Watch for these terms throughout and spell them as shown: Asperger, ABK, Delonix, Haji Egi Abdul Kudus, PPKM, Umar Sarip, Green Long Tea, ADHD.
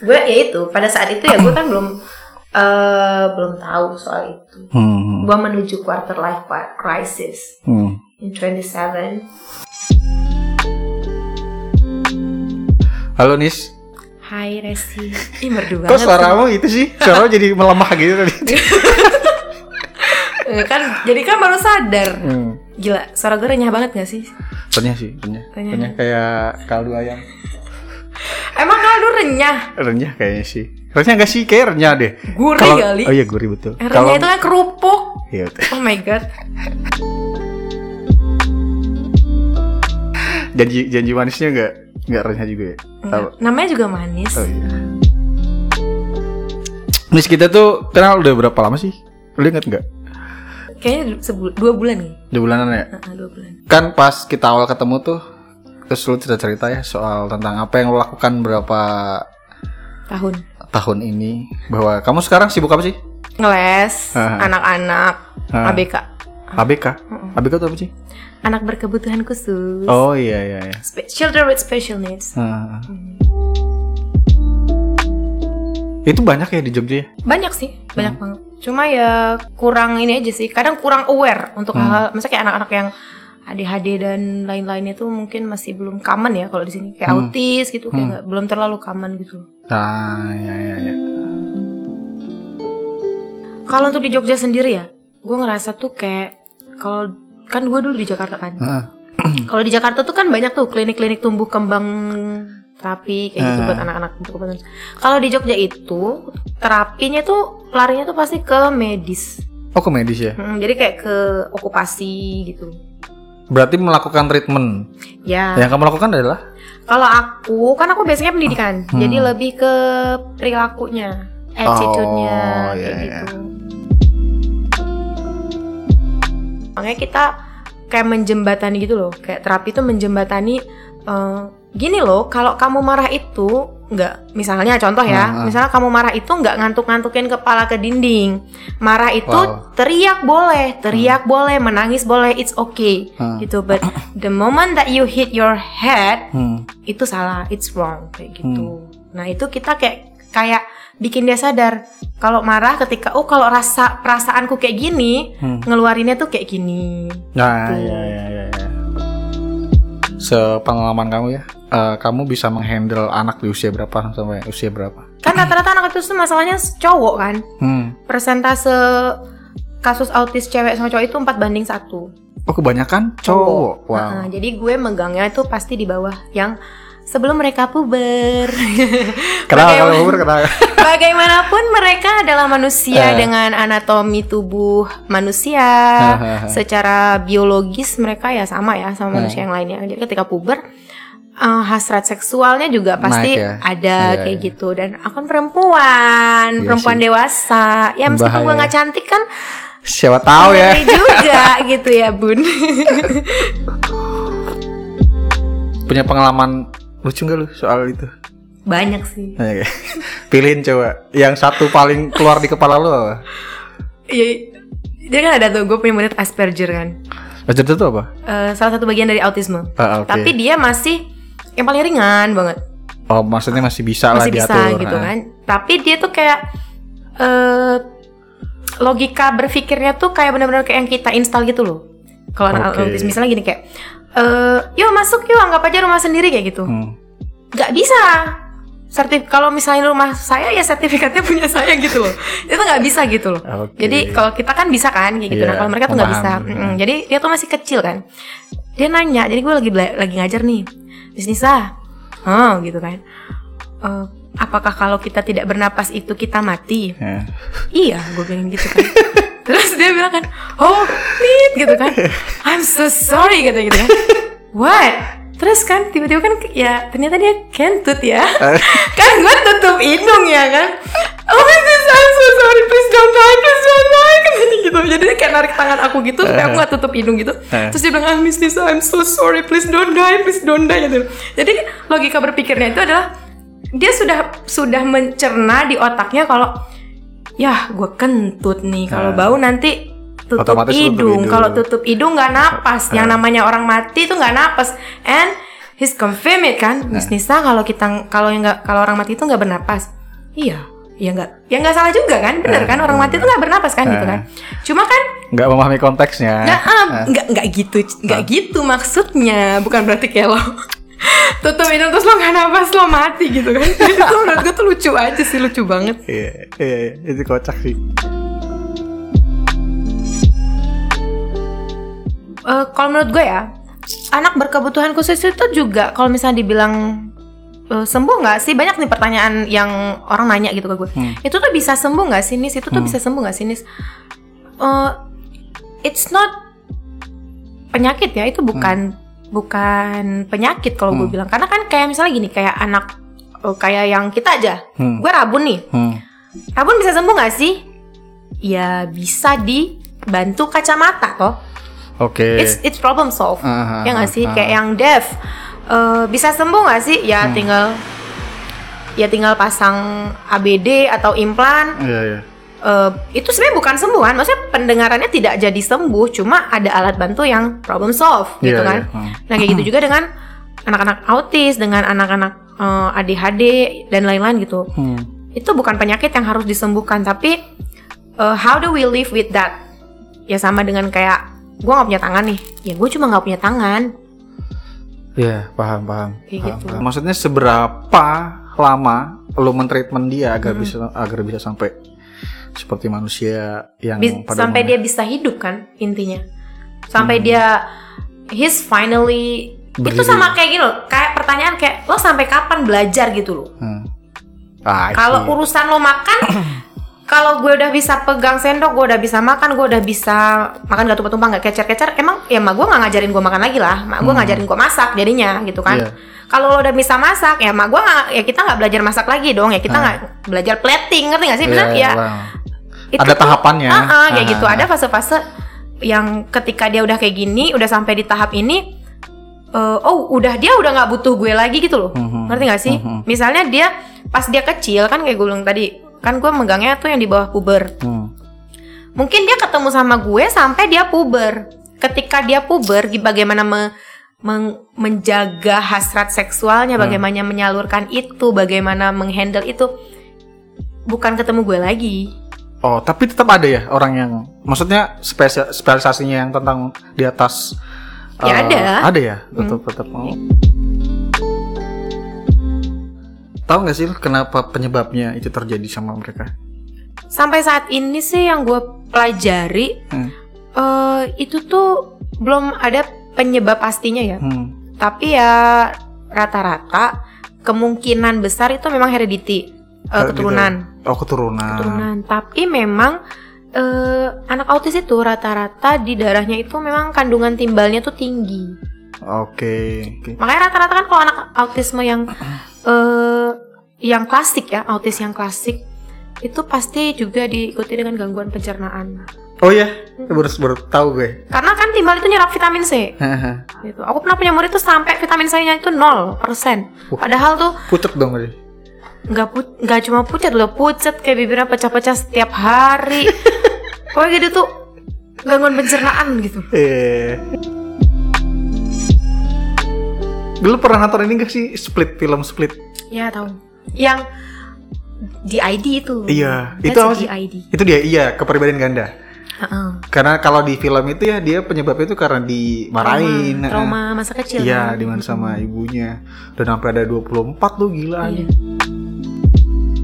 gue ya itu pada saat itu ya gue kan belum tahu soal itu. Gue menuju quarter life crisis in 27. Halo Nis. Hai Resi. Ih, merdu banget. Kok suaramu itu sih? Suaramu jadi melemah gitu tadi. Kan, jadi kan baru sadar. Gila, suara gue renyah banget gak sih? Renyah sih, renyah kayak kaldu ayam. Emang kaldu renyah? Renyah kayaknya sih. Renyah gak sih? Kayak renyah deh. Gurih kali. Oh iya gurih betul. Renyah kalo... itu kan kerupuk. Iya betul. Oh my god. Janji manisnya gak renyah juga ya? Namanya juga manis. Oh iya. Nis, kita tuh kenal udah berapa lama sih? Lu inget gak? Kayaknya 2 bulan nih. 2 bulanan ya? 2 bulan. Kan pas kita awal ketemu tuh, terus lu cerita ya soal tentang apa yang lu lakukan berapa tahun ini. Bahwa kamu sekarang sibuk apa sih? Ngeles anak-anak ABK. ABK? ABK itu apa sih? Anak berkebutuhan khusus. Oh iya. Children with special needs. Itu banyak ya di Jogja? Banyak sih, banyak banget. Cuma ya kurang ini aja sih. Kadang kurang aware untuk hal, misalnya kayak anak-anak yang ADHD dan lain-lainnya tuh mungkin masih belum common ya kalau di sini. Kayak autis gitu, kayak gak, belum terlalu common gitu. Ah, ya. Kalau untuk di Jogja sendiri ya, gue ngerasa tuh kayak kalau kan gue dulu di Jakarta kan. Kalau di Jakarta tuh kan banyak tuh klinik-klinik tumbuh kembang, terapi kayak gitu buat anak-anak. Kalau di Jogja itu terapinya tuh pelarinya tuh pasti ke medis. Oh ke medis ya? Jadi kayak ke okupasi gitu. Berarti melakukan treatment. Ya. Yang kamu lakukan adalah? Kalau aku kan aku biasanya pendidikan, jadi lebih ke perilakunya, attitude-nya kayak gitu. Makanya kita kayak menjembatani gitu loh, kayak terapi tuh menjembatani. Gini loh, kalau kamu marah itu nggak, misalnya contoh ya, misalnya kamu marah itu nggak ngantuk-ngantukin kepala ke dinding. Marah itu teriak boleh, menangis boleh, it's okay gitu. But the moment that you hit your head, itu salah, it's wrong kayak gitu. Nah itu kita kayak bikin dia sadar kalau marah ketika kalau rasa perasaanku kayak gini, ngeluarinnya tuh kayak gini. Nah, gitu. Ya. Sepengalaman kamu ya, kamu bisa menghandle anak di usia berapa sampai usia berapa? Kan rata-rata anak itu masalahnya cowok kan. Persentase kasus autis cewek sama cowok itu 4-1. Oh kebanyakan cowok. Wow. Nah, jadi gue megangnya itu pasti di bawah yang sebelum mereka puber. Kenapa puber? Bagaimanapun mereka adalah manusia dengan anatomi tubuh manusia. Secara biologis mereka ya sama ya sama manusia yang lainnya. Jadi ketika puber, hasrat seksualnya juga pasti naik, ya? Ada ya, kayak gitu. Dan aku kan perempuan sih. Dewasa. Ya meskipun gue nggak cantik kan. Siapa tahu ya. Juga gitu ya bun. Punya pengalaman lucu nggak lu soal itu? Banyak sih. Banyak ya? Pilihin coba yang satu paling keluar di kepala lu apa? Iya, dia kan ada tuh gue punya murid Asperger kan. Asperger itu apa? Salah satu bagian dari autisme. Okay. Tapi dia masih yang paling ringan banget. Oh maksudnya masih bisa lah diatur. Masih bisa gitu kan. Tapi dia tuh kayak logika berpikirnya tuh kayak benar-benar kayak yang kita install gitu loh. Kalau anak autis misalnya gini kayak yuk masuk yuk anggap aja rumah sendiri kayak gitu. Gak bisa. Kalau misalnya rumah saya ya sertifikatnya punya saya gitu loh. Itu gak bisa gitu loh. Okay. Jadi kalau kita kan bisa kan kayak gitu. Yeah. Nah kalau mereka tuh gak bisa. Jadi dia tuh masih kecil kan. Dia nanya. Jadi gue lagi ngajar nih. Bisnisah. Gitu kan. Apakah kalau kita tidak bernapas itu kita mati? Yeah. Iya gue pengen gitu kan. Terus dia bilang kan, oh please gitu kan, I'm so sorry gitu kan, what? Terus kan tiba-tiba kan ya ternyata dia kentut ya, kan gue tutup hidung ya kan, oh please I'm so sorry please don't lie, please don't lie gitu, jadi dia kayak narik tangan aku gitu, tapi aku nggak tutup hidung gitu, terus dia bilang ah Miss Lisa I'm so sorry please don't die gitu, jadi logika berpikirnya itu adalah dia sudah mencerna di otaknya kalau yah, gue kentut nih. Kalau bau nanti tutup hidung. Kalau tutup hidung nggak napas. Yang namanya orang mati itu nggak napas. And He's confirmed it, kan, Miss Nisa, kalau orang mati itu nggak bernapas. Iya, ya nggak salah juga kan, bener kan, orang mati itu nggak bernapas kan, gitu kan. Cuma kan nggak memahami konteksnya. Nggak gitu maksudnya, bukan berarti kayak lo tutup minum terus lo nggak nafas lo mati gitu kan. Itu menurut gue tuh lucu aja sih, lucu banget. Iya, itu kocak sih. Kalau menurut gue ya, anak berkebutuhan khusus itu juga kalau misalnya dibilang sembuh nggak sih, banyak nih pertanyaan yang orang nanya gitu ke gue. Itu tuh bisa sembuh nggak sih, Nis? Itu tuh bisa sembuh nggak sih, Nis? It's not penyakit ya, itu bukan penyakit kalau gue bilang. Karena kan kayak misalnya gini, kayak anak kayak yang kita aja, gue rabun nih. Rabun bisa sembuh nggak sih? Ya bisa dibantu kacamata toh. Okay. It's problem solved, ya nggak sih? Kayak yang deaf bisa sembuh nggak sih? Ya tinggal pasang ABD atau implan. Yeah. Itu sebenarnya bukan sembuhan, maksudnya pendengarannya tidak jadi sembuh, cuma ada alat bantu yang problem solved, gitu kan? Yeah. Nah kayak gitu juga dengan anak-anak autis, dengan anak-anak ADHD dan lain-lain gitu. Itu bukan penyakit yang harus disembuhkan, tapi how do we live with that? Ya sama dengan kayak gue gak punya tangan nih, ya gue cuma gak punya tangan. Iya, paham. Gitu. Maksudnya seberapa lama lo men-treatment dia agar bisa sampai seperti manusia yang sampai dia bisa hidup kan, intinya. Sampai dia he's finally berdiri. Itu sama kayak gini loh, kayak pertanyaan kayak lo sampai kapan belajar gitu loh. Kalau urusan lo makan kalau gue udah bisa pegang sendok, gue udah bisa makan, gak tumpah-tumpah, gak kecer-kecer, emang ya mak gue gak ngajarin gue makan lagi lah. Mak gue ngajarin gue masak jadinya gitu kan. Yeah. Kalau lo udah bisa masak, ya mak gue kita gak belajar masak lagi dong. Ya kita gak belajar plating, ngerti gak sih? Bener ya. Ada tahapannya. Kayak gitu. Ada fase-fase yang ketika dia udah kayak gini, udah sampai di tahap ini, dia udah gak butuh gue lagi gitu loh. Ngerti gak sih? Misalnya dia pas dia kecil kan, kayak gue bilang tadi, kan gue megangnya tuh yang di bawah puber. Mungkin dia ketemu sama gue sampai dia puber. Ketika dia puber, bagaimana menjaga hasrat seksualnya, bagaimana menyalurkan itu, bagaimana menghandle itu, bukan ketemu gue lagi. Oh, tapi tetap ada ya orang yang, maksudnya spesialisasinya yang tentang di atas. Ya ada ya, tetap mau. Tahu nggak sih kenapa penyebabnya itu terjadi sama mereka? Sampai saat ini sih yang gue pelajari itu tuh belum ada penyebab pastinya ya. Tapi ya rata-rata kemungkinan besar itu memang heredity, keturunan. Gitu. Oh keturunan. Tapi memang anak autis itu rata-rata di darahnya itu memang kandungan timbalnya tuh tinggi. Oke. Makanya rata-rata kan kalau anak autisme yang klasik ya, autis yang klasik itu pasti juga diikuti dengan gangguan pencernaan. Oh iya, baru tahu gue. Karena kan timbal itu nyerap vitamin C. Gitu. Aku pernah punya murid tuh sampai vitamin C-nya itu 0%. Padahal tuh pucet dong tadi. Enggak cuma pucet loh, pucet kayak bibirnya pecah-pecah setiap hari. Pokoknya gitu tuh gangguan pencernaan gitu. Lu pernah nonton ini gak sih, film Split? Ya tahu. Yang di ID itu. Iya, itu apa sih? Itu dia, iya, kepribadian ganda. Karena kalau di film itu ya dia penyebabnya itu karena dimarahin, trauma masa kecil. Iya, dimarahin sama ibunya. Dan sampai ada 24 tuh, gila. Iya.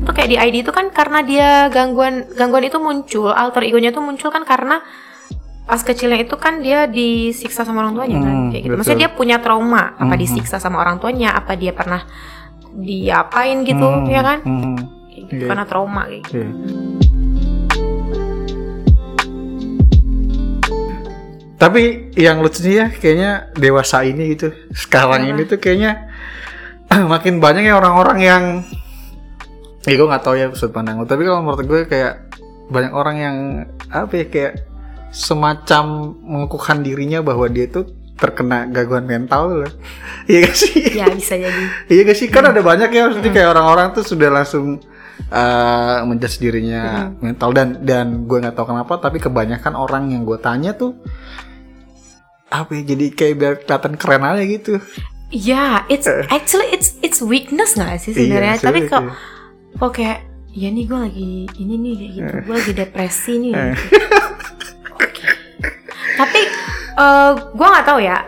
Itu kayak di ID itu kan karena dia gangguan itu muncul, alter egonya itu muncul kan karena pas kecilnya itu kan dia disiksa sama orang tuanya kan, kayak gitu. Maksudnya dia punya trauma, apa disiksa sama orang tuanya, apa dia pernah diapain gitu, ya kan? Karena trauma kayak gitu. Tapi yang lucunya kayaknya dewasa ini gitu, sekarang ini tuh kayaknya makin banyak ya orang-orang yang, gue nggak tahu ya sudut pandang lo, tapi kalau menurut gue kayak banyak orang yang kayak semacam mengukuhkan dirinya bahwa dia tuh terkena gangguan mental loh. Iya gak sih? Ya bisa jadi. Iya gak sih? Kan ada banyak ya maksudnya kayak orang-orang tuh sudah langsung menjudge dirinya mental, dan gue nggak tahu kenapa tapi kebanyakan orang yang gue tanya tuh jadi kayak biar kelihatan keren aja gitu. Ya, yeah, it's weakness nggak sih sebenarnya? Iya, tapi kok kayak, ya nih gue lagi ini nih kayak gitu, gue lagi depresi nih. Gitu. Okay. Tapi gue nggak tahu ya.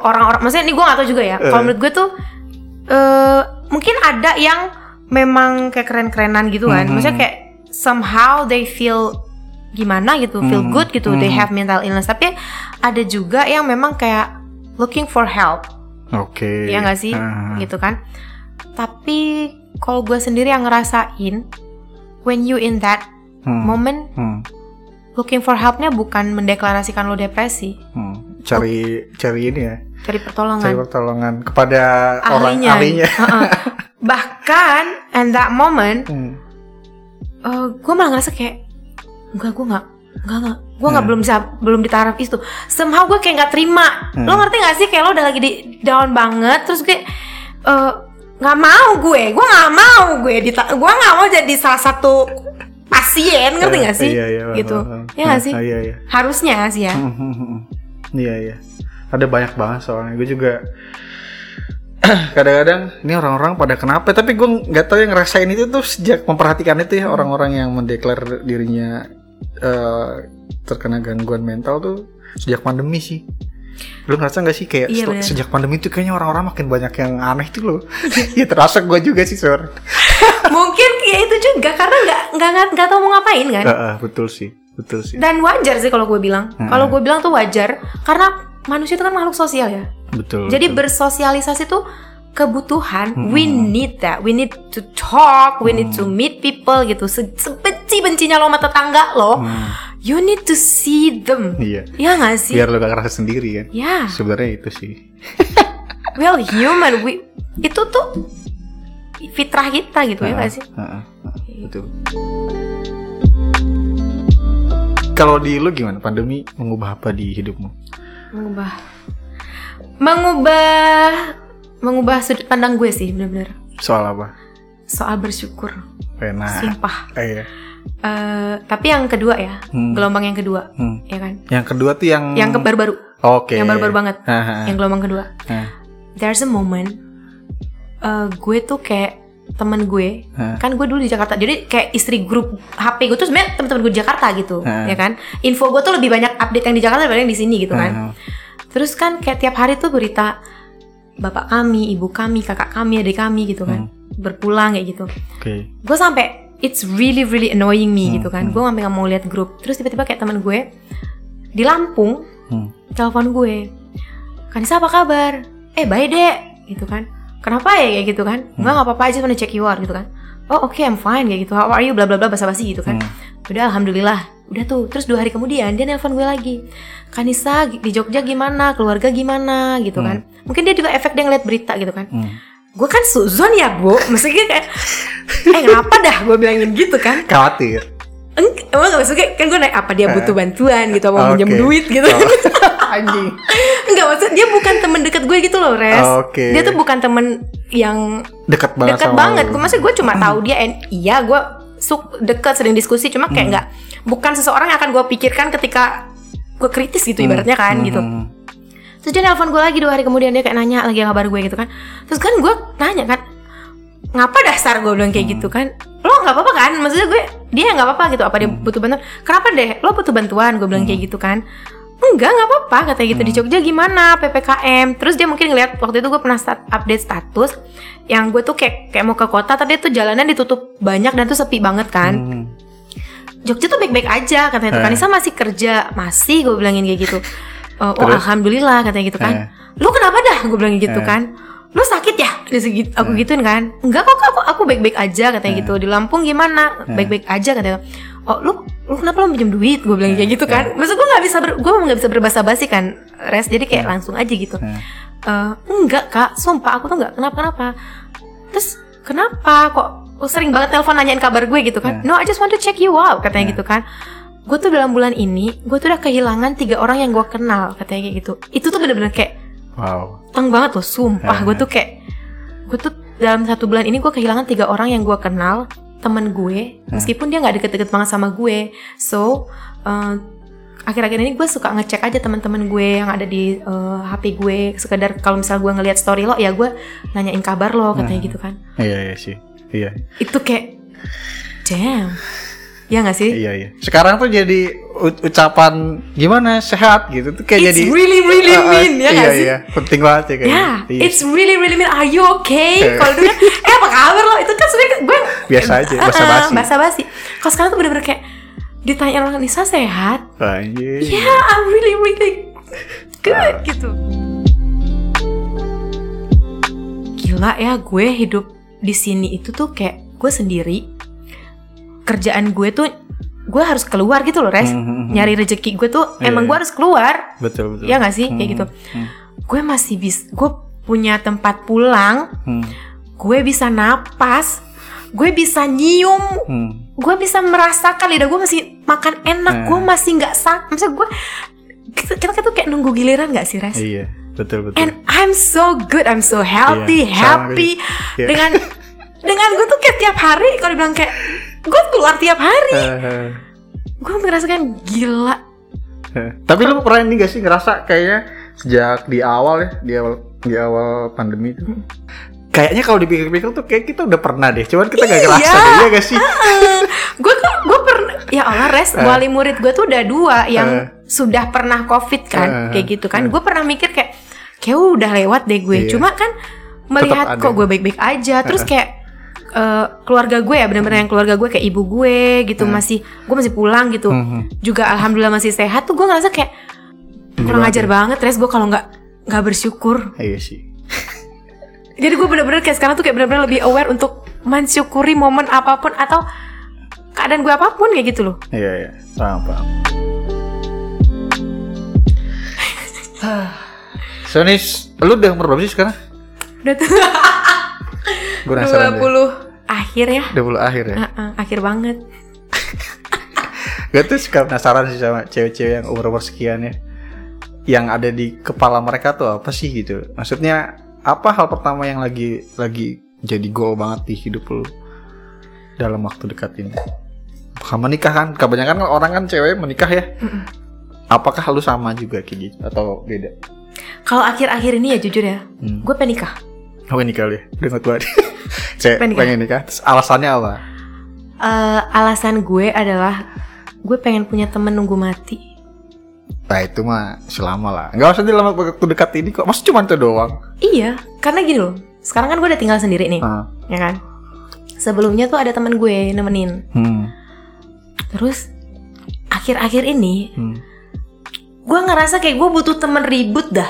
Orang-orang, maksudnya ini gue nggak tahu juga ya. Kalau menurut gue tuh mungkin ada yang memang kayak keren-kerenan gitu kan. Maksudnya kayak somehow they feel gimana gitu, feel good gitu, they have mental illness. Tapi ada juga yang memang kayak looking for help. Oke. Iya nggak sih, gitu kan? Tapi kalau gue sendiri yang ngerasain, when you in that moment, looking for helpnya bukan mendeklarasikan lo depresi. Cari ini ya. Cari pertolongan. Kepada ahlinya. Bahkan at that moment, gue malah ngerasa kayak, enggak. Gue belum di taraf itu. Somehow gue kayak gak terima. Lo ngerti gak sih, kayak lo udah lagi di down banget, terus gue gak mau jadi salah satu pasien, ngerti gak sih? Iya, gitu. Iya gak sih? Iya. Harusnya sih ya. Iya. Ada banyak banget soalnya. Gue juga kadang-kadang ini orang-orang pada kenapa, tapi gue gak tahu yang ngerasain itu tuh sejak memperhatikan itu ya, orang-orang yang mendeklar dirinya terkena gangguan mental tuh sejak pandemi sih. Lu ngerasa gak sih kayak sejak pandemi tuh kayaknya orang-orang makin banyak yang aneh tuh lo. Ya terasa gue juga sih Sor. Mungkin ya itu juga karena gak tau mau ngapain kan. Betul sih. Dan wajar sih kalau gue bilang. Kalau gue bilang tuh wajar karena manusia itu kan makhluk sosial ya. Betul. Jadi bersosialisasi tuh kebutuhan. We need that. We need to talk. We need to meet people gitu. Sebenci-bencinya lo sama tetangga lo. You need to see them. Iya. Ya nggak sih? Biar lo gak ngerasa sendiri kan? Ya. Yeah. Sebenarnya itu sih. Well, human, itu tuh fitrah kita gitu ya nggak sih? Betul. Kalau di lo gimana? Pandemi mengubah apa di hidupmu? Mengubah sudut pandang gue sih benar-benar. Soal apa? Soal bersyukur. Enak. Sumpah. Iya. Tapi yang kedua ya, gelombang yang kedua, ya kan? Yang kedua tuh yang baru-baru, yang baru-baru banget, yang gelombang kedua. There's a moment, gue tuh kayak temen gue, kan gue dulu di Jakarta, jadi kayak istri grup HP gue tuh sebenarnya temen-temen gue di Jakarta gitu, ya kan? Info gue tuh lebih banyak update yang di Jakarta daripada yang di sini gitu kan. Terus kan kayak tiap hari tuh berita bapak kami, ibu kami, kakak kami, adik kami gitu kan, berpulang kayak gitu. Gue sampai it's really really annoying me gitu kan. Gue sampai gak mau lihat grup. Terus tiba-tiba kayak teman gue di Lampung telepon gue, Kanisa apa kabar? Baik deh gitu kan. Kenapa ya kayak gitu kan? Gue gak apa-apa aja, cuma check you out gitu kan. Oh okay, I'm fine kayak gitu. How are you? Bla bla bla basa-basi gitu kan. Udah alhamdulillah. Udah tuh. Terus 2 hari kemudian dia nelpon gue lagi. Kanisa di Jogja gimana? Keluarga gimana? Gitu kan. Mungkin dia juga efek dia ngeliat berita gitu kan. Gue kan suzon ya bu, maksudnya kayak kenapa dah gue bilangin gitu kan, khawatir emang maksudnya kan gue naik apa dia butuh bantuan gitu, apa pinjam duit gitu. Anjing. Enggak, maksud dia bukan teman dekat gue gitu loh Res. Dia tuh bukan teman yang dekat banget, gue maksud gue cuma tahu dia iya gue dekat sering diskusi, cuma kayak enggak, bukan seseorang yang akan gue pikirkan ketika gue kritis gitu ibaratnya kan gitu. Terus dia nelfon gue lagi 2 hari kemudian, dia kayak nanya lagi kabar gue gitu kan. Terus kan gue nanya kan, ngapa dasar gue bilang kayak gitu kan, lo gak apa-apa kan, maksudnya gue, dia gak apa-apa gitu, apa dia butuh bantuan, kenapa deh lo butuh bantuan, gue bilang kayak gitu kan. Enggak apa-apa katanya gitu, di Jogja gimana PPKM. Terus dia mungkin ngeliat waktu itu gue pernah update status yang gue tuh kayak mau ke kota, tapi itu jalannya ditutup banyak dan tuh sepi banget kan. Jogja tuh baik-baik aja katanya tuh, Kanisa masih kerja, masih gue bilangin kayak gitu. Oh alhamdulillah katanya gitu kan. Lu kenapa dah? Gue bilang gitu kan. Lu sakit ya? Aku gituin kan. Enggak kok, aku baik-baik aja katanya gitu. Di Lampung gimana? Baik-baik aja katanya. Oh lu kenapa lu pinjam duit? Gue bilang kayak gitu kan. Maksud gue nggak bisa berbasa-basi kan Res. Jadi kayak langsung aja gitu. Enggak kak, sumpah aku tuh nggak kenapa-kenapa. Terus kenapa kok sering banget telepon nanyain kabar gue gitu kan? No, I just want to check you out katanya gitu kan. Gue tuh dalam bulan ini, gue tuh udah kehilangan 3 orang yang gue kenal, katanya kayak gitu. Itu tuh bener-bener kayak, wow, teng banget loh, sumpah. Gue tuh dalam 1 bulan ini gue kehilangan 3 orang yang gue kenal, temen gue, meskipun dia nggak deket-deket banget sama gue. So akhir-akhir ini gue suka ngecek aja teman-teman gue yang ada di HP gue, sekedar kalau misal gue ngelihat story lo, ya gue nanyain kabar lo katanya gitu kan. Iya sih. Iya. Itu kayak damn. Iya gak sih? Iya. Sekarang tuh jadi ucapan gimana sehat gitu tuh kayak it's jadi really mean ya gak sih? Iya, penting banget ya kayaknya. Yeah, iya. It's really mean. Are you okay? Kalau dulu kan apa kabar lo? Itu kan sebenarnya gue biasa aja, basa-basi. Kalau sekarang tuh bener-bener kayak ditanya orang, Nisa sehat? Anjir. Yeah, I'm really good gitu. Gila ya, gue hidup di sini itu tuh kayak gue sendiri. Kerjaan gue tuh gue harus keluar gitu loh, Res. Nyari rezeki gue tuh emang gue harus keluar. Betul. Ya nggak sih kayak gitu. Gue masih bisa, gue punya tempat pulang. Gue bisa napas. Gue bisa nyium. Gue bisa merasakan lidah gue masih makan enak. Gue masih nggak sakit. Maksudnya gue kita tuh kayak nunggu giliran nggak sih, Res? Iya, betul. And I'm so good, I'm so healthy, happy dengan gue tuh kayak tiap hari kalau dibilang kayak gue keluar tiap hari, gue merasakan gila. Tapi lu pernah ini gak sih ngerasa kayaknya sejak di awal pandemi itu, kayaknya kalau dipikir-pikir tuh kayak kita udah pernah deh, cuman kita gak ngerasa deh, iya gak sih? Gue pernah, ya Allah Res, wali murid gue tuh udah 2 yang sudah pernah covid kan, kayak gitu kan. Gue pernah mikir kayak udah lewat deh gue, cuma kan melihat kok gue baik-baik aja, terus kayak keluarga gue ya benar-benar yang keluarga gue kayak ibu gue gitu masih pulang gitu juga alhamdulillah masih sehat tuh gue ngerasa kayak kurang ajar banget Res gue kalau nggak bersyukur. Iya sih. Jadi gue benar-benar kayak sekarang tuh kayak benar-benar lebih aware untuk mensyukuri momen apapun atau keadaan gue apapun kayak gitu loh. Iya paham. Sonis, lu udah umur berapa sih sekarang? Udah tuh. 20 akhir ya? Akhir banget. Gue tuh suka penasaran sih sama cewek-cewek yang umur sekian ya, yang ada di kepala mereka tuh apa sih gitu. Maksudnya apa hal pertama yang lagi jadi goal banget di hidup lu dalam waktu dekat ini? Apakah menikah kan? Kebanyakan orang kan cewek menikah ya. Apakah lu sama juga kayak gitu atau beda? Kalau akhir-akhir ini ya jujur ya, gue pengen nikah. Pengen nikah ya? Dengar gue pengen nikah. Terus alasannya apa? Alasan gue adalah gue pengen punya temen nunggu mati. Nah itu mah selama lah. Gak usah dilama waktu dekat ini kok. Maksudnya cuma itu doang? Iya, karena gini loh, sekarang kan gue udah tinggal sendiri nih, ya kan? Sebelumnya tuh ada temen gue nemenin. Terus akhir-akhir ini gue ngerasa kayak gue butuh temen ribut dah.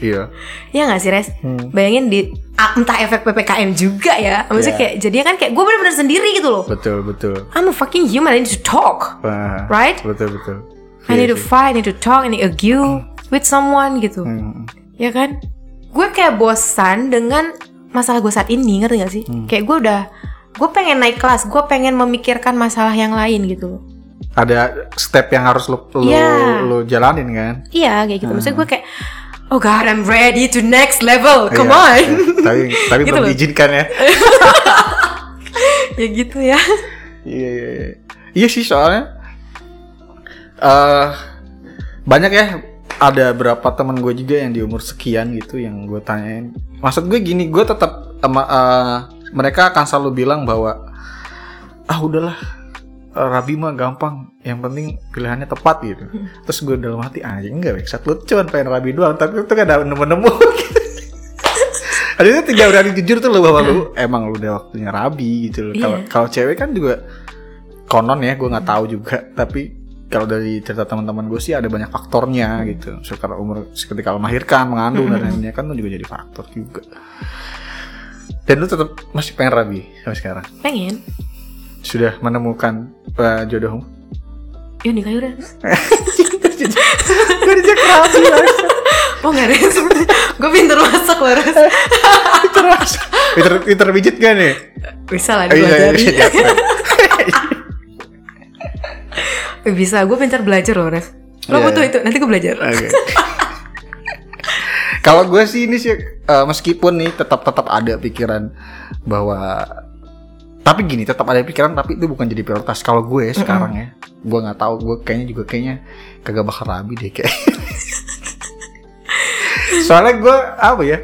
Iya. Iya nggak sih Res? Bayangin di entah efek PPKM juga ya. Maksudnya kayak jadinya kan kayak gue bener-bener sendiri gitu loh. Betul. I'm a fucking human. I need to talk. Right? Betul. I need to fight. I need to talk. I need to argue with someone gitu. Ya kan? Gue kayak bosan dengan masalah gue saat ini, ngerti nggak sih? Kayak gue udah, gue pengen naik kelas. Gue pengen memikirkan masalah yang lain gitu. Ada step yang harus lo jalanin kan? Iya kayak gitu. Maksudnya gue kayak oh God, I'm ready to next level. Come on. Tapi gitu belum diizinkan ya. Ya gitu ya. Iya. Iya sih soalnya banyak ya. Ada berapa teman gue juga yang di umur sekian gitu yang gue tanyain. Maksud gue gini, gue tetap mereka akan selalu bilang bahwa udahlah Rabi mah gampang, yang penting pilihannya tepat gitu. Terus gue dalam hati anjing enggak baik, lu cuma pengen Rabi doang, tapi itu gak ada nemu-nemu gitu. Adanya tidak berani jujur tuh lo bahwa lu emang lu udah waktunya Rabi gitu. Kalau cewek kan juga konon ya, gue nggak tahu juga. Tapi kalau dari cerita teman-teman gue sih ada banyak faktornya gitu. So, karena umur seperti kalau melahirkan, mengandung dan lainnya kan juga jadi faktor juga. Dan lu tetap masih pengen Rabi sampai sekarang? Pengen. Sudah menemukan jodohmu? Ya nikah yaudah. Gue dijak Rabi. Oh gak Res? Gue pinter masak loh Res. Pinter masak? Pinter pijit gak nih? Bisa lah dipelajari. Bisa, gue pinter belajar loh Res. Lo butuh itu, nanti gue belajar. Okay. Kalau gue sih ini sih meskipun nih tetap ada pikiran bahwa Tapi gini, tetap ada pikiran, tapi itu bukan jadi prioritas kalau gue sekarang ya. Gue nggak tahu, gue kayaknya kagak bakal rabi deh kayak. Soalnya gue apa ya?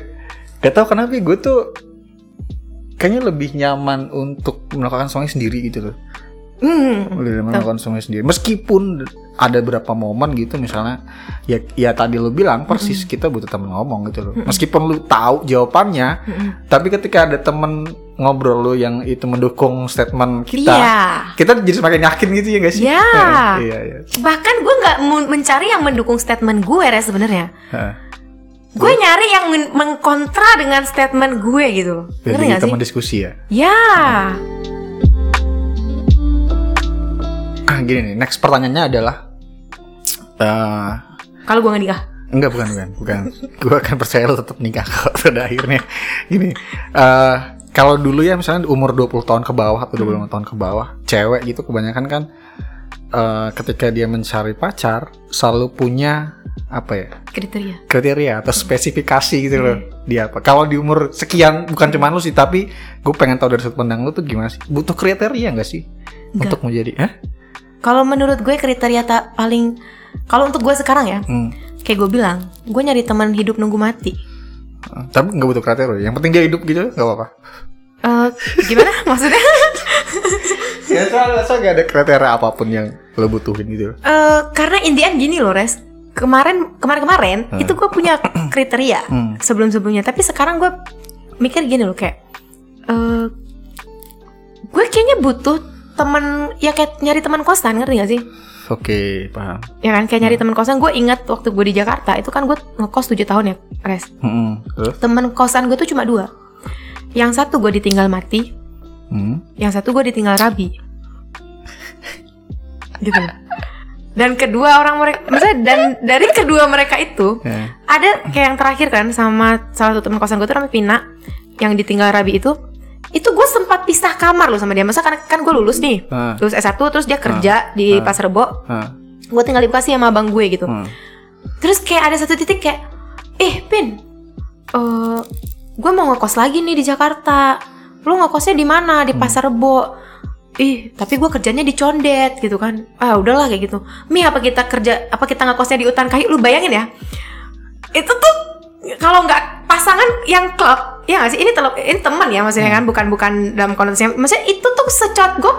Gak tau kenapa gue tuh kayaknya lebih nyaman untuk melakukan semuanya sendiri gitu loh. Melakukan semuanya sendiri. Meskipun ada beberapa momen gitu misalnya ya tadi lu bilang persis kita butuh temen ngomong gitu loh. Meskipun lu tahu jawabannya, tapi ketika ada temen ngobrol lu yang itu mendukung statement kita, kita jadi semakin yakin gitu ya gak sih? Iya. Bahkan gue nggak mencari yang mendukung statement gue ya sebenarnya. Gue nyari yang mengkontra dengan statement gue gitu. Jadi teman diskusi ya? Gini nih, next pertanyaannya adalah kalau gue gak nikah? Enggak, bukan. Gue akan percaya lo tetap nikah kok pada akhirnya. Gini, kalau dulu ya misalnya umur 20 tahun ke bawah atau 25 tahun ke bawah, cewek gitu kebanyakan kan ketika dia mencari pacar selalu punya apa ya? Kriteria atau spesifikasi gitu loh. Dia apa? Kalau di umur sekian, bukan cuma lu sih, tapi gue pengen tahu dari sudut pandang lu tuh gimana sih? Butuh kriteria enggak sih untuk menjadi Kalau menurut gue kriteria paling kalau untuk gue sekarang ya, kayak gue bilang, gue nyari teman hidup nunggu mati. Tapi nggak butuh kriteria, yang penting dia hidup gitu, nggak apa-apa. Gimana maksudnya? Ya soalnya nggak ada kriteria apapun yang lo butuhin gitu. Karena in the end gini loh, Res. Kemarin itu gue punya kriteria sebelum-sebelumnya, tapi sekarang gue mikir gini loh kayak, gue kayaknya butuh teman ya kayak nyari teman kosan, ngerti gak sih? Oke, paham. Ya kan kayak nyari teman kosan. Gue ingat waktu gue di Jakarta itu kan gue ngekos 7 tahun ya, Res. Teman kosan gue tuh cuma 2. Yang satu gue ditinggal mati. Yang satu gue ditinggal rabi. Gitu. Dan kedua orang mereka, maksudnya dan dari kedua mereka itu ada kayak yang terakhir kan sama salah satu teman kosan gue tuh namanya Pina, yang ditinggal rabi itu. Itu gue sempat pisah kamar loh sama dia. Masa kan gue lulus nih, lulus S1, terus dia kerja di Pasar Rebo, gue tinggal di Bekasi sama abang gue gitu. Terus kayak ada satu titik kayak, Pin, gue mau ngekos lagi nih di Jakarta. Lu ngekosnya di mana? Di Pasar Rebo. Tapi gue kerjanya di Condet gitu kan. Ah udahlah kayak gitu. Apa kita ngekosnya di Utan Kayu? Lu bayangin ya. Itu tuh kalau nggak pasangan yang klop, ya nggak sih? Ini teman ya maksudnya kan, bukan dalam konteksnya. Maksudnya itu tuh secot gue,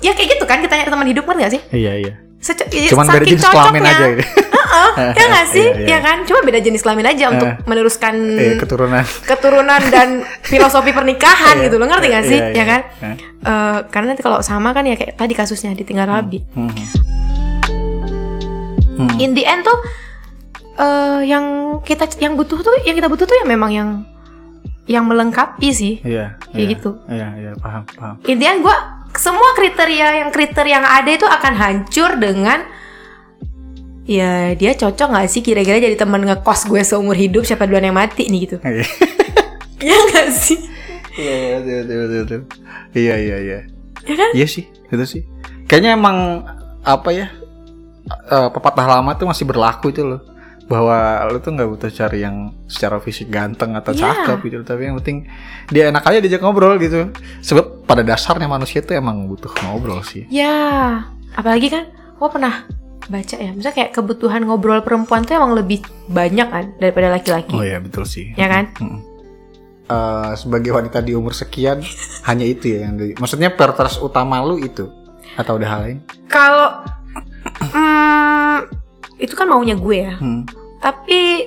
ya kayak gitu kan kita nyari teman hidup kan nggak sih? Iya. Cuman beda jenis kelamin aja. Ya nggak sih? Iya kan? Cuma beda jenis kelamin aja untuk meneruskan keturunan dan filosofi pernikahan gitu loh, ngerti nggak sih? Ya kan? Karena nanti kalau sama kan ya kayak tadi kasusnya ditinggal rabi. In the end tuh. Yang kita butuh tuh ya memang yang melengkapi sih, gitu. Iya, paham. Intinya gue semua kriteria yang ada itu akan hancur dengan ya dia cocok nggak sih kira-kira jadi teman ngekos gue seumur hidup, siapa duluan yang mati nih gitu. Iya nggak sih? Iya. Iya. Ya kan? Iya sih, itu sih. Kayaknya emang apa ya pepatah lama tuh masih berlaku itu loh. Bahwa lu tuh gak butuh cari yang secara fisik ganteng atau cakep gitu, tapi yang penting dia enak aja diajak ngobrol gitu. Sebab pada dasarnya manusia tuh emang butuh ngobrol sih. Ya, apalagi kan gue pernah baca ya, misalnya kayak kebutuhan ngobrol perempuan tuh emang lebih banyak kan daripada laki-laki. Oh iya betul sih. Ya kan? Sebagai wanita di umur sekian hanya itu ya yang maksudnya prioritas utama lu itu? Atau udah hal lain? Kalau itu kan maunya gue ya. Tapi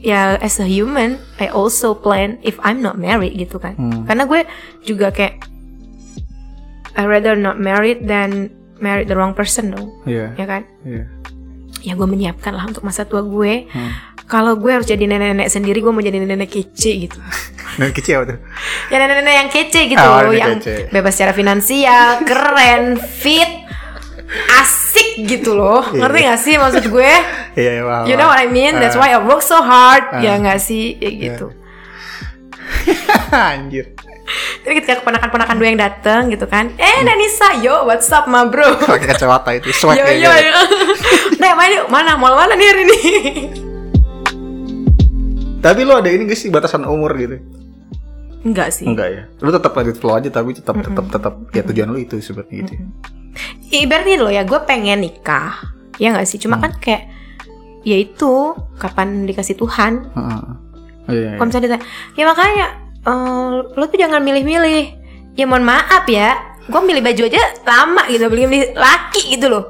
ya as a human I also plan if I'm not married gitu kan. Karena gue juga kayak I rather not married than married the wrong person dong. Ya kan? Ya gue menyiapkan lah untuk masa tua gue. Kalau gue harus jadi nenek-nenek sendiri, gue mau jadi nenek kece gitu. Nenek kece apa tuh? Ya nenek-nenek yang kece gitu, yang kece. Bebas secara finansial, keren, fit, asik gitu loh. Ngerti gak sih maksud gue? Iya, paham. You know what I mean? That's why I work so hard. Ya gak sih? Ya gitu. Anjir. Jadi ketika keponakan-ponakan gue yang dateng gitu kan, Danisa, yo what's up ma bro. Pakai kacamata itu swag. Yo. Nah, mana mal-mana nih hari ini. Tapi lo ada ini gak sih batasan umur gitu? Enggak sih. Enggak ya. Lu tetap edit flow aja, tapi tetap ya tujuan lu itu seperti gitu. Ibaratnya lo ya, gue pengen nikah. Ya enggak sih? Cuma kan kayak ya itu kapan dikasih Tuhan. Iya. Kalau misalnya ditanya, ya makanya lu tuh jangan milih-milih. Ya mohon maaf ya. Gue milih baju aja lama gitu, belum milih laki gitu loh.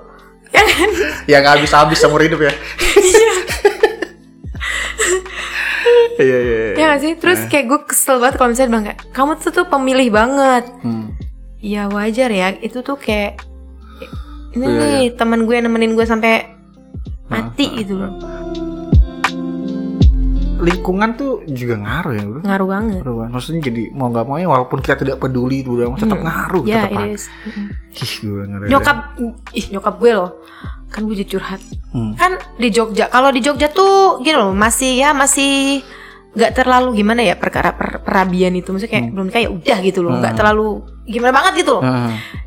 Ya kan? Yang habis-habis seumur hidup ya. Iya. Ya gak sih? Terus kayak gue kesel banget kalau misalnya bilang kayak, kamu tuh pemilih banget. Ya wajar ya. Itu tuh kayak ini nih teman gue nemenin gue sampai mati gitu loh. Lingkungan tuh juga ngaruh ya, bro. Ngaruh banget. Maksudnya jadi mau nggak mau ya, walaupun kita tidak peduli, udah tetap ngaruh. Ya, yeah, it is. Ih, gue ngaruh. Nyokap gue loh, kan gue jadi curhat. Kan di Jogja, kalau di Jogja tuh gini loh, masih nggak terlalu gimana ya perkara perabian itu, maksudnya kayak belum kayak udah gitu loh, nggak terlalu gimana banget gitu loh.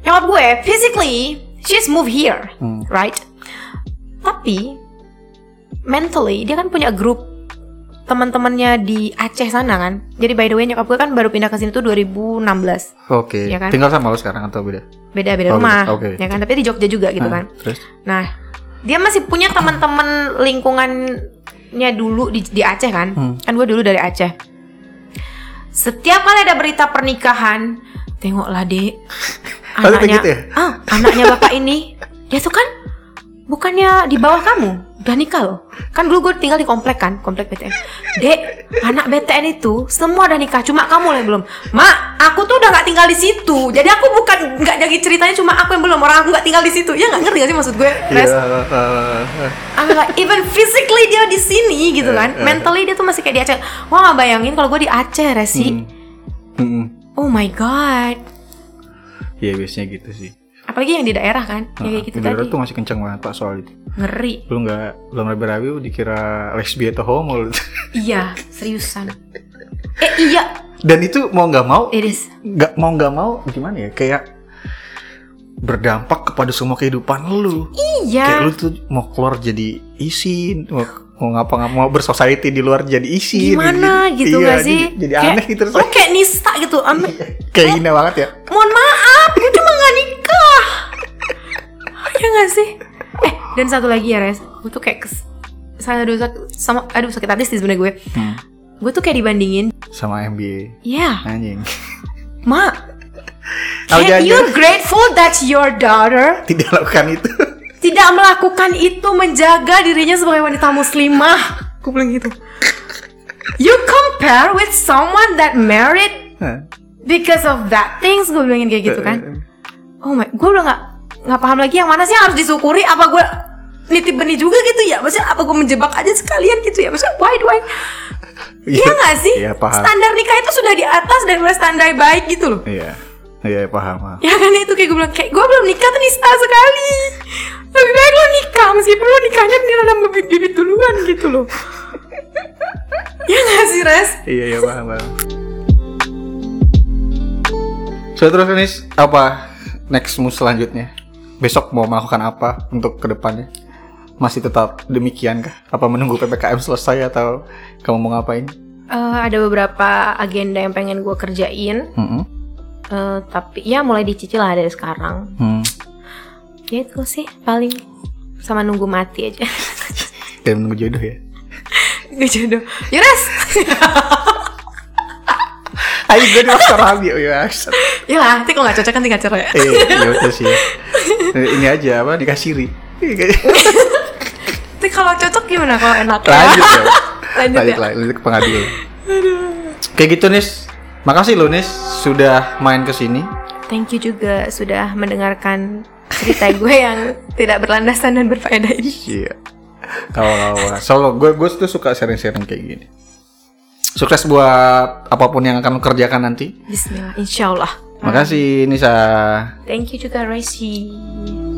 Nyokap gue, physically she's moved here, right? Tapi mentally dia kan punya grup teman-temannya di Aceh sana kan. Jadi by the way nyokap gue kan baru pindah ke sini tuh 2016. Oke. Ya kan? Tinggal sama lo sekarang atau beda? Beda rumah. Okay. Ya kan, tapi di Jogja juga gitu kan. Terus? Nah, dia masih punya teman-teman lingkungannya dulu di Aceh kan. Kan gue dulu dari Aceh. Setiap kali ada berita pernikahan, tengoklah Dek. Anaknya. Gitu ya? Anaknya bapak ini. Dia tuh kan bukannya di bawah kamu. Udah nikah loh. Kan dulu gue tinggal di komplek kan, komplek BTN. Dek, anak BTN itu semua udah nikah, cuma kamu lah yang belum. Mak, aku tuh udah gak tinggal di situ. Jadi aku bukan gak jadi ceritanya, cuma aku yang belum. Orang aku gak tinggal di situ. Ya gak ngerti gak sih maksud gue? Res. Even physically dia di sini gitu kan. Mentally dia tuh masih kayak di Aceh. Wah, gak bayangin kalau gue di Aceh, Resi. Oh my god. Ya biasanya gitu sih. Apalagi yang di daerah kan, yang kayak gitu tadi. Di daerah tuh masih kenceng banget Pak soal itu. Ngeri. Belum rabi-rabi dikira lesbian atau homo. Iya, seriusan. Iya. Dan itu mau nggak mau, nggak mau gimana ya? Kayak berdampak kepada semua kehidupan lu. Iya. Kayak lu tuh mau keluar jadi isin, mau ngapa-ngapa, mau bersosialiti di luar jadi isin. Gimana gitu nggak sih? Jadi kayak, aneh gitu. Lu kayak nista gitu. Kayak hina banget ya. Mohon maaf, gue cuma nggak nikah. Ya nggak sih? Dan satu lagi ya Res, gue tuh kayak sakit hati sih sebenernya gue. Gue tuh kayak dibandingin sama MBA. Iya. Anjing. Ma, can you grateful that your daughter tidak melakukan itu menjaga dirinya sebagai wanita muslimah? Gue bilang gitu. You compare with someone that married because of that things, gue bilangin kayak gitu kan. Oh my, gue udah nggak paham lagi yang mana sih yang harus disyukuri, apa gue nitip benih juga gitu ya, maksudnya apa gue menjebak aja sekalian gitu ya, maksudnya why do I iya nggak sih ya, standar nikah itu sudah di atas dan udah standar baik gitu loh. Iya paham ya kan, itu kayak gue bilang kayak gue belum nikah tuh nista sekali, lebih baik lo nikah meskipun lo nikahnya beneran bibit duluan gitu loh. Ya nggak sih Res? Iya paham. So terus Nis, apa next move selanjutnya? Besok mau melakukan apa untuk kedepannya? Masih tetap demikian kah? Apa menunggu PPKM selesai atau kamu mau ngapain? Ada beberapa agenda yang pengen gue kerjain. Tapi ya mulai dicicil lah dari sekarang. Ya itu sih paling, sama nunggu mati aja. Dan nunggu jodoh ya? Nunggu jodoh. Yores! Ayo gue di waktu radio ya. Iya lah, nanti kalau gak cocok kan tinggal cerai. Iya betul sih. Ini aja apa, dikasiri. Nanti kalau cocok gimana, kalau enak Lanjut ke pengadilan. Kayak gitu Nis. Makasih loh Nis, sudah main kesini. Thank you juga sudah mendengarkan cerita gue yang tidak berlandasan dan berfaedah ini. Iya. Kalau gue tuh suka sharing-sharing kayak gini. Sukses buat apapun yang akan kerjakan nanti. Bismillah, insyaallah. Makasih Nisa. Thank you juga Resi.